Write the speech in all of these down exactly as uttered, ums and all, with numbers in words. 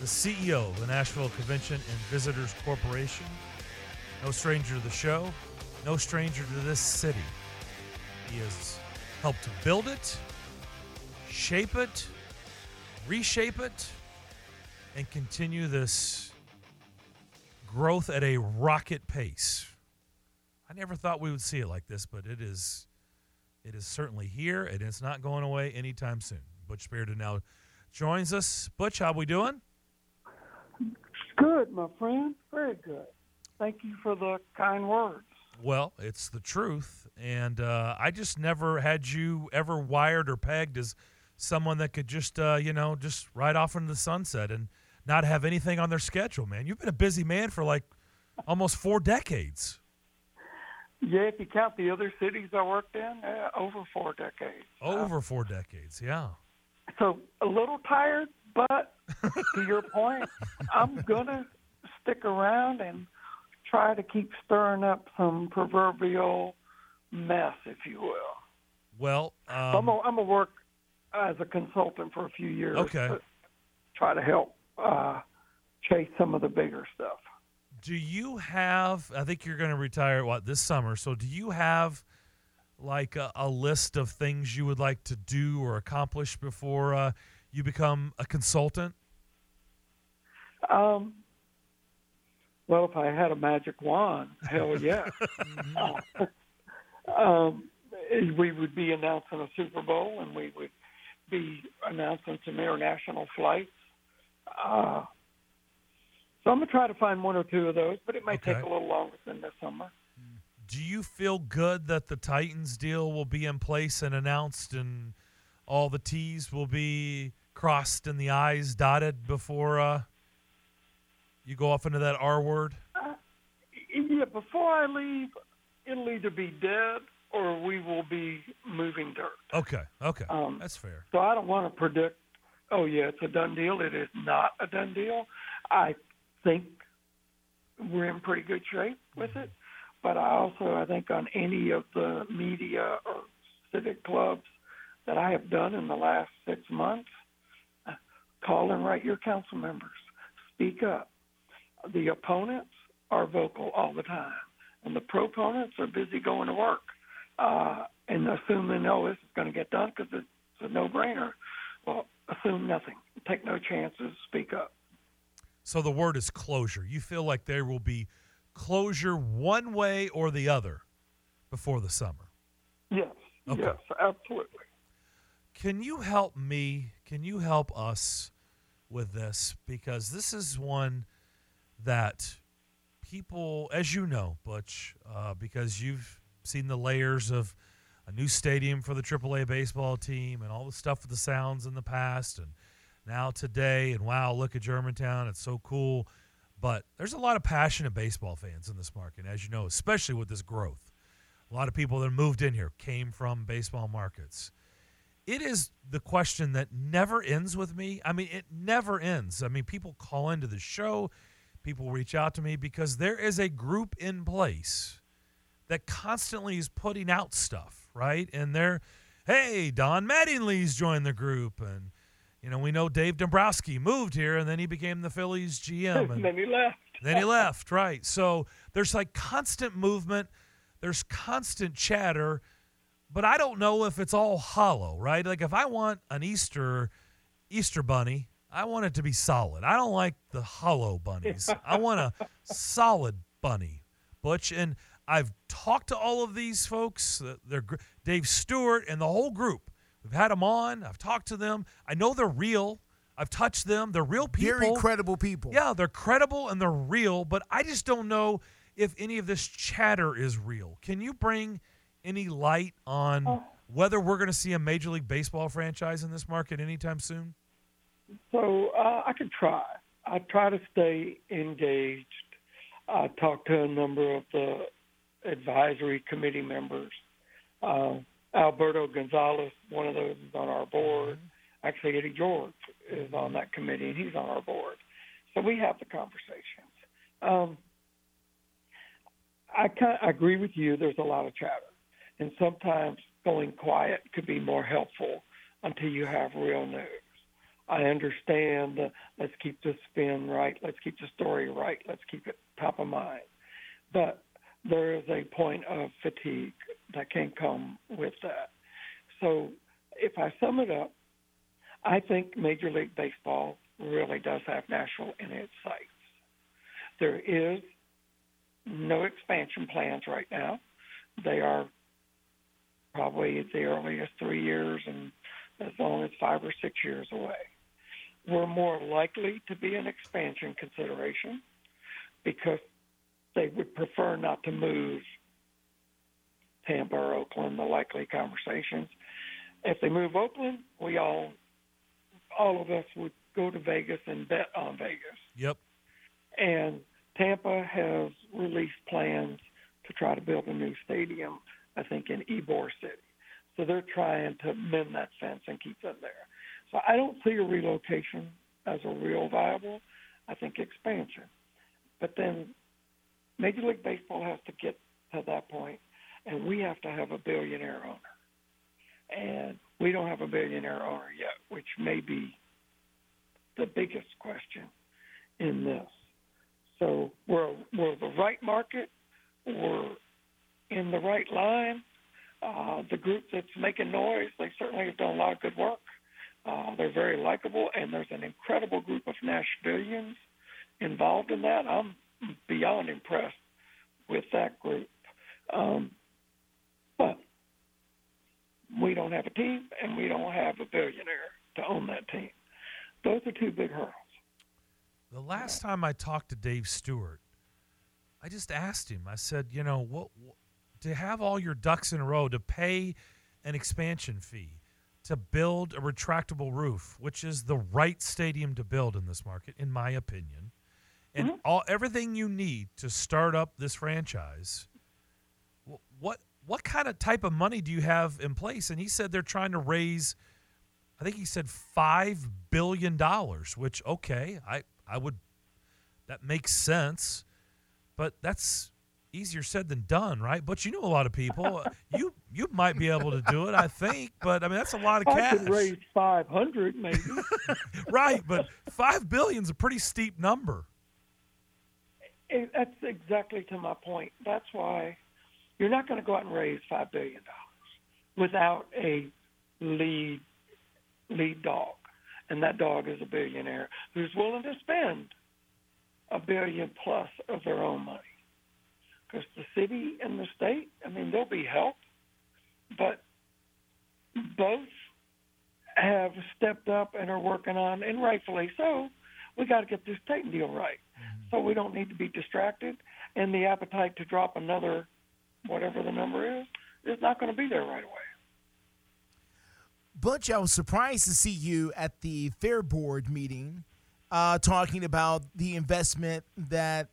the C E O of the Nashville Convention and Visitors Corporation. No stranger to the show, no stranger to this city. He has helped build it, shape it, reshape it, and continue this growth at a rocket pace. I never thought we would see it like this, but it is it is certainly here, and it's not going away anytime soon. Butch Spyridon now joins us. Butch, how we doing? Good, my friend. Very good. Thank you for the kind words. Well, it's the truth, and uh, I just never had you ever wired or pegged as someone that could just, uh, you know, just ride off into the sunset and not have anything on their schedule, man. You've been a busy man for like almost four decades. Yeah, if you count the other cities I worked in, uh, over four decades. Over uh, four decades, yeah. So a little tired, but to your point, I'm going to stick around and try to keep stirring up some proverbial mess, if you will. Well, um, so I'm going to work as a consultant for a few years. Okay. To try to help uh, chase some of the bigger stuff. Do you have, I think you're going to retire, what, this summer, so do you have like a, a list of things you would like to do or accomplish before uh, you become a consultant? Um. Well, if I had a magic wand, hell yeah. um, we would be announcing a Super Bowl, and we would be announcing some international flights. Uh So I'm going to try to find one or two of those, but it may okay. take a little longer than this summer. Do you feel good that the Titans deal will be in place and announced and all the T's will be crossed and the I's dotted before uh, you go off into that R word? Uh, yeah, before I leave, it'll either be dead or we will be moving dirt. Okay, okay. Um, That's fair. So I don't want to predict, oh, yeah, it's a done deal. It is not a done deal. I think we're in pretty good shape with it, but I also, I think on any of the media or civic clubs that I have done in the last six months, call and write your council members. Speak up. The opponents are vocal all the time, and the proponents are busy going to work uh, and assume they know this is going to get done because it's a no-brainer. Well, assume nothing. Take no chances. Speak up. So the word is closure. You feel like there will be closure one way or the other before the summer. Yes. Okay. Yes, absolutely. Can you help me? Can you help us with this? Because this is one that people, as you know, Butch, uh, because you've seen the layers of a new stadium for the triple A baseball team and all the stuff with the Sounds in the past and now today, and wow, look at Germantown. It's so cool. But there's a lot of passionate baseball fans in this market, as you know, especially with this growth. A lot of people that moved in here came from baseball markets. It is the question that never ends with me. I mean, it never ends. I mean, people call into the show. People reach out to me because there is a group in place that constantly is putting out stuff, right? And they're, hey, Don Mattingly's joined the group, and you know, we know Dave Dombrowski moved here, and then he became the Phillies G M. And then he left. Then he left, right. So there's like constant movement. There's constant chatter. But I don't know if it's all hollow, right? Like if I want an Easter Easter bunny, I want it to be solid. I don't like the hollow bunnies. I want a solid bunny, Butch. And I've talked to all of these folks. They're Dave Stewart and the whole group. We've had them on. I've talked to them. I know they're real. I've touched them. They're real people. Very credible people. Yeah, they're credible and they're real, but I just don't know if any of this chatter is real. Can you bring any light on oh. whether we're going to see a Major League Baseball franchise in this market anytime soon? So uh, I can try. I try to stay engaged. I talk to a number of the advisory committee members. Uh, Alberto Gonzalez, one of those, is on our board. Actually, Eddie George is on that committee, and he's on our board. So we have the conversations. Um, I, kind of, I agree with you. There's a lot of chatter. And sometimes going quiet could be more helpful until you have real news. I understand. Uh, let's keep the spin right. Let's keep the story right. Let's keep it top of mind. But there is a point of fatigue that can come with that. So if I sum it up, I think Major League Baseball really does have Nashville in its sights. There is no expansion plans right now. They are probably the earliest three years and as long as five or six years away. We're more likely to be an expansion consideration because they would prefer not to move Tampa or Oakland, the likely conversations. If they move Oakland, we all, all of us would go to Vegas and bet on Vegas. Yep. And Tampa has released plans to try to build a new stadium, I think, in Ybor City. So they're trying to mend that fence and keep them there. So I don't see a relocation as a real viable, I think, expansion. But then Major League Baseball has to get to that point, and we have to have a billionaire owner. And we don't have a billionaire owner yet, which may be the biggest question in this. So we're, we're the right market. We're in the right line. Uh, the group that's making noise, they certainly have done a lot of good work. Uh, they're very likable, and there's an incredible group of Nashvillians involved in that. I'm beyond impressed with that group. Um, but we don't have a team, and we don't have a billionaire to own that team. Those are two big hurdles. The last time I talked to Dave Stewart, I just asked him, I said, you know, what, what to have all your ducks in a row, to pay an expansion fee, to build a retractable roof, which is the right stadium to build in this market, in my opinion, and mm-hmm. all everything you need to start up this franchise, what what kind of type of money do you have in place? And he said they're trying to raise, I think he said five billion dollars, which, okay, I, I would, that makes sense, but that's easier said than done, right? But you know a lot of people. you you might be able to do it, I think. But I mean, that's a lot of I cash. I could raise five hundred, maybe. Right, but five billion's a pretty steep number. It, that's exactly to my point. That's why you're not going to go out and raise five billion dollars without a lead lead dog, and that dog is a billionaire who's willing to spend a billion plus of their own money. Because the city and the state, I mean, there'll be help, but both have stepped up and are working on, and rightfully so, we got to get this Titan deal right. Mm-hmm. So we don't need to be distracted, and the appetite to drop another, whatever the number is, is not going to be there right away. Butch, I was surprised to see you at the Fair Board meeting uh, talking about the investment that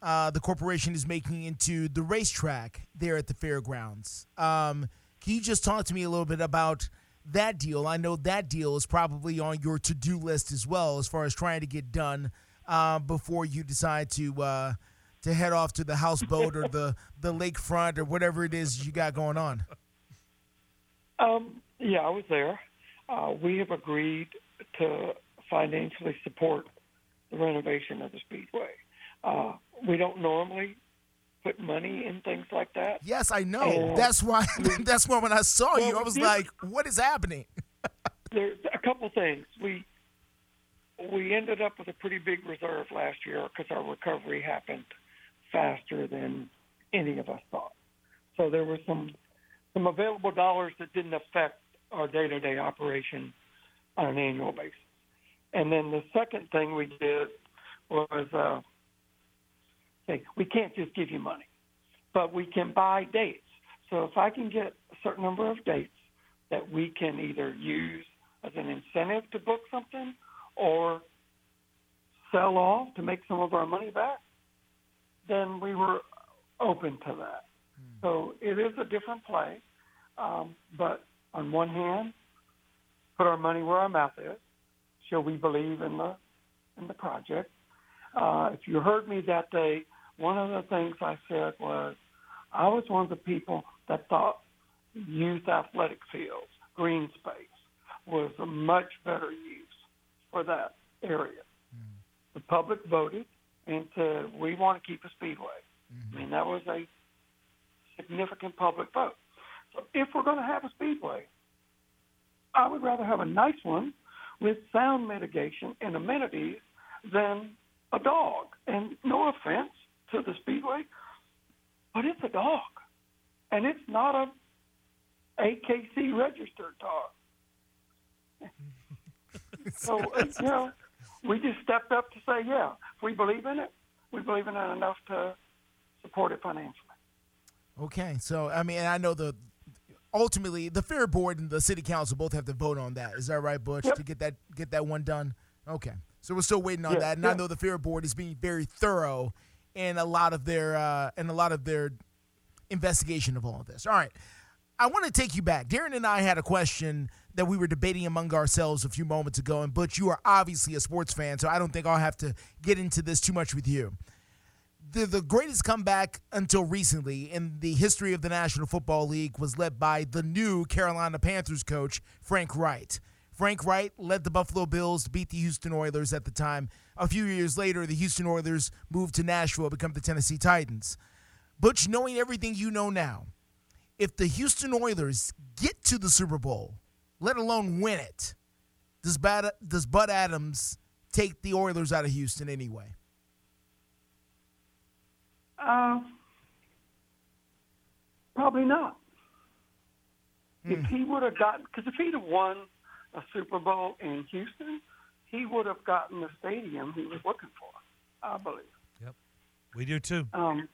Uh, the corporation is making into the racetrack there at the fairgrounds. Um, can you just talk to me a little bit about that deal? I know that deal is probably on your to-do list as well, as far as trying to get done uh, before you decide to uh, to head off to the houseboat or the, the lakefront or whatever it is you got going on. Um, yeah, I was there. Uh, we have agreed to financially support the renovation of the Speedway. Uh, we don't normally put money in things like that. Yes, I know. And that's why. That's why when I saw well, you, I was yeah. like, "What is happening?" There's a couple things. We we ended up with a pretty big reserve last year because our recovery happened faster than any of us thought. So there were some some available dollars that didn't affect our day-to-day operation on an annual basis. And then the second thing we did was. Uh, We can't just give you money, but we can buy dates. So if I can get a certain number of dates that we can either use as an incentive to book something or sell off to make some of our money back, then we were open to that. Hmm. So it is a different play, um, but on one hand, put our money where our mouth is. Shall we believe in the in the project? Uh, if you heard me that day, one of the things I said was I was one of the people that thought youth athletic fields, green space, was a much better use for that area. Mm. The public voted and said, we want to keep a speedway. Mm-hmm. I mean, that was a significant public vote. So if we're going to have a speedway, I would rather have a nice one with sound mitigation and amenities than a dog. And no offense to the speedway, but it's a dog. And it's not a A K C registered dog. So, you know, we just stepped up to say, yeah, if we believe in it, we believe in it enough to support it financially. Okay. So, I mean, I know the ultimately the fair board and the city council both have to vote on that. Is that right, Butch, yep. to get that get that one done? Okay. So we're still waiting on yeah, that. And yeah. I know the fair board is being very thorough in a lot of their uh, in a lot of their investigation of all of this. All right. I want to take you back. Darren and I had a question that we were debating among ourselves a few moments ago, and Butch, you are obviously a sports fan, so I don't think I'll have to get into this too much with you. The, the greatest comeback until recently in the history of the National Football League was led by the new Carolina Panthers coach, Frank Wright. Frank Wright led the Buffalo Bills to beat the Houston Oilers at the time. A few years later, the Houston Oilers moved to Nashville to become the Tennessee Titans. Butch, knowing everything you know now, if the Houston Oilers get to the Super Bowl, let alone win it, does Bud, does Bud Adams take the Oilers out of Houston anyway? Uh, probably not. Hmm. If he would have gotten, because if he'd have won a Super Bowl in Houston, he would have gotten the stadium he was looking for, I believe. Yep, we do too. Um.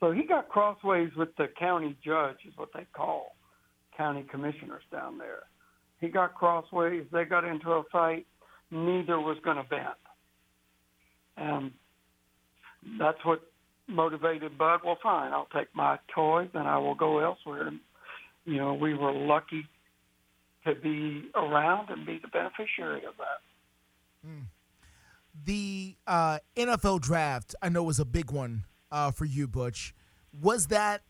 So he got crossways with the county judge, is what they call county commissioners down there. He got crossways. They got into a fight. Neither was going to bend. And that's what motivated Bud. Well, fine, I'll take my toys and I will go elsewhere. And, you know, we were lucky to be around and be the beneficiary of that. Mm. The uh, N F L draft, I know, was a big one. Uh, for you, Butch. Was that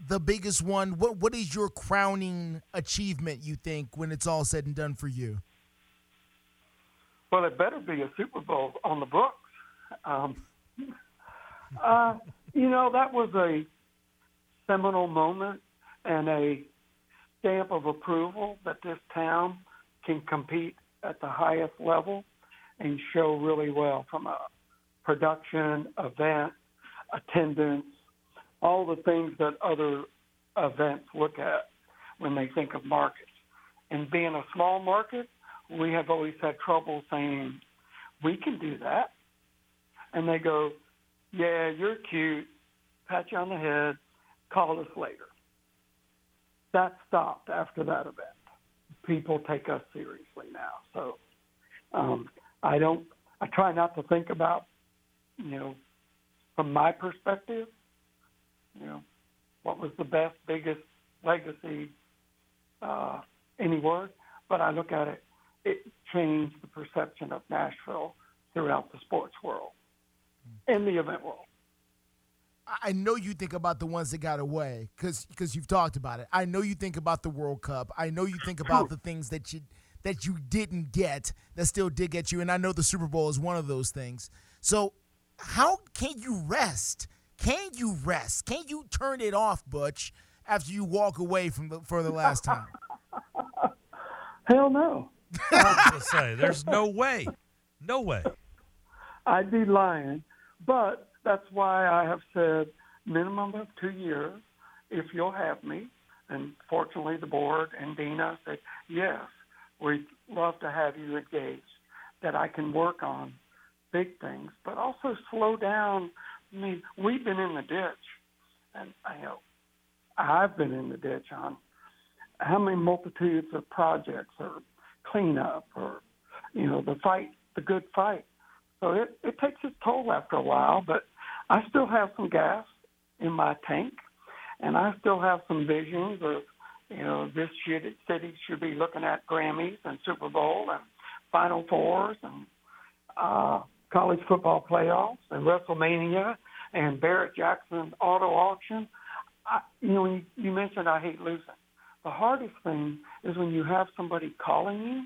the biggest one? What What is your crowning achievement, you think, when it's all said and done for you? Well, it better be a Super Bowl on the books. Um, uh, you know, that was a seminal moment and a stamp of approval that this town can compete at the highest level and show really well from a production, event, attendance, all the things that other events look at when they think of markets. And being a small market, we have always had trouble saying, we can do that. And they go, yeah, you're cute, pat you on the head, call us later. That stopped after that event. People take us seriously now. So um, I don't, I try not to think about, you know, from my perspective, you know, what was the best, biggest legacy, uh, any word, but I look at it, it changed the perception of Nashville throughout the sports world and the event world. I know you think about the ones that got away because because you've talked about it. I know you think about the World Cup. I know you think about the things that you that you didn't get that still did get you, and I know the Super Bowl is one of those things. So, how can you rest? Can you rest? Can you turn it off, Butch, after you walk away from the, for the last time? Hell no. I was gonna say, there's no way. No way. I'd be lying. But that's why I have said minimum of two years, if you'll have me. And fortunately, the board and Dina said, yes, we'd love to have you engaged, that I can work on big things, but also slow down. I mean, we've been in the ditch, and I know I've been in the ditch on how many multitudes of projects or cleanup or, you know, the fight, the good fight. So it, it takes its toll after a while, but I still have some gas in my tank, and I still have some visions of, you know, this city should be looking at Grammys and Super Bowl and Final Fours and uh college football playoffs and WrestleMania and Barrett-Jackson auto auction. I, you know, you, you mentioned I hate losing. The hardest thing is when you have somebody calling you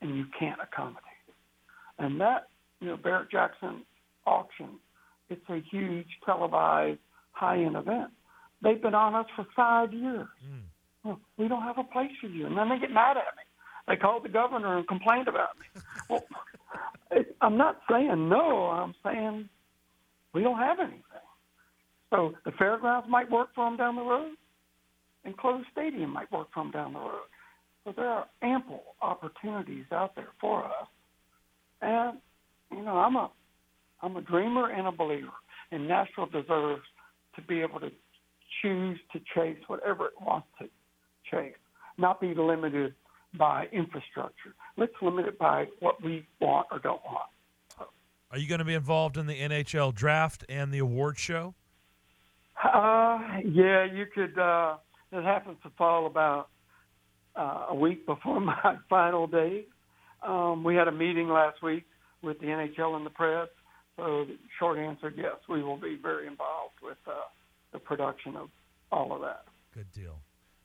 and you can't accommodate it. And that, you know, Barrett-Jackson auction, it's a huge televised high-end event. They've been on us for five years. Mm. You know, we don't have a place for you. And then they get mad at me. They called the governor and complained about me. Well, it, I'm not saying no. I'm saying we don't have anything. So the fairgrounds might work for them down the road. Enclosed stadium might work for them down the road. So there are ample opportunities out there for us. And, you know, I'm a I'm a dreamer and a believer. And Nashville deserves to be able to choose to chase whatever it wants to chase, not be limited by infrastructure. Let's limit it by what we want or don't want. So, are you going to be involved in the N H L draft and the award show? Uh, yeah, you could. Uh, it happens to fall about uh, a week before my final day. Um, we had a meeting last week with the N H L and the press. So the short answer, yes, we will be very involved with uh, the production of all of that. Good deal.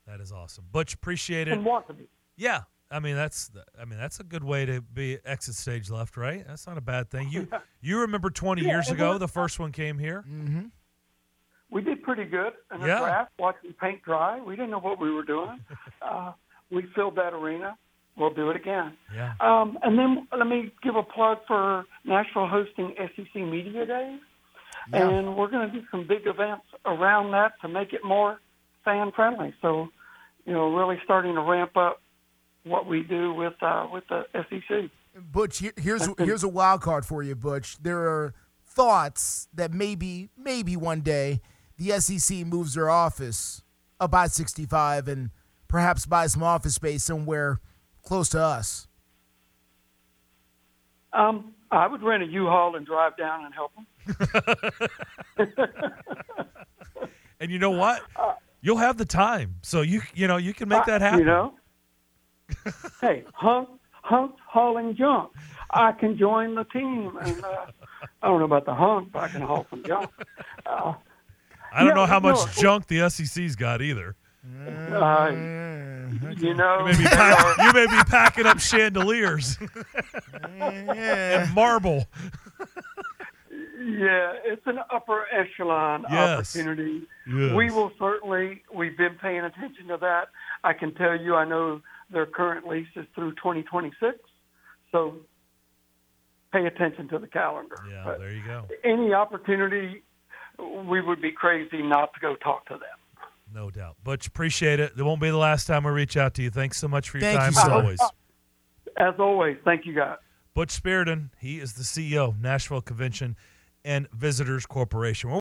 That is awesome. Butch, appreciate it. And want to be. Yeah, I mean that's I mean that's a good way to be exit stage left, right? That's not a bad thing. You you remember twenty yeah, years ago was, the first one came here. Mm-hmm. We did pretty good in the yeah. draft, watching paint dry. We didn't know what we were doing. uh, we filled that arena. We'll do it again. Yeah. Um, and then let me give a plug for Nashville hosting S E C Media Day, yeah. and we're going to do some big events around that to make it more fan friendly. So, you know, really starting to ramp up what we do with uh, with the S E C. Butch, here's here's a wild card for you, Butch. There are thoughts that maybe maybe one day the S E C moves their office up I sixty-five and perhaps buys some office space somewhere close to us. Um, I would rent a U-Haul and drive down and help them. And you know what? You'll have the time, so you you know you can make I, that happen. You know. Hey, hunk, hunk, hauling junk. I can join the team. And, uh, I don't know about the hunk, but I can haul some junk. Uh, I don't yeah, know how much no, junk the S E C's got either. Uh, you know, you may, pack, you may be packing up chandeliers and marble. Yeah, it's an upper echelon yes. opportunity. Yes. We will certainly, we've been paying attention to that. I can tell you, I know their current lease is through twenty twenty-six, so pay attention to the calendar. Yeah, but there you go. Any opportunity, we would be crazy not to go talk to them. No doubt. Butch, appreciate it. It won't be the last time we reach out to you. Thanks so much for your thank time, you, as always. As always, thank you, guys. Butch Spyridon, he is the C E O of Nashville Convention and Visitors Corporation.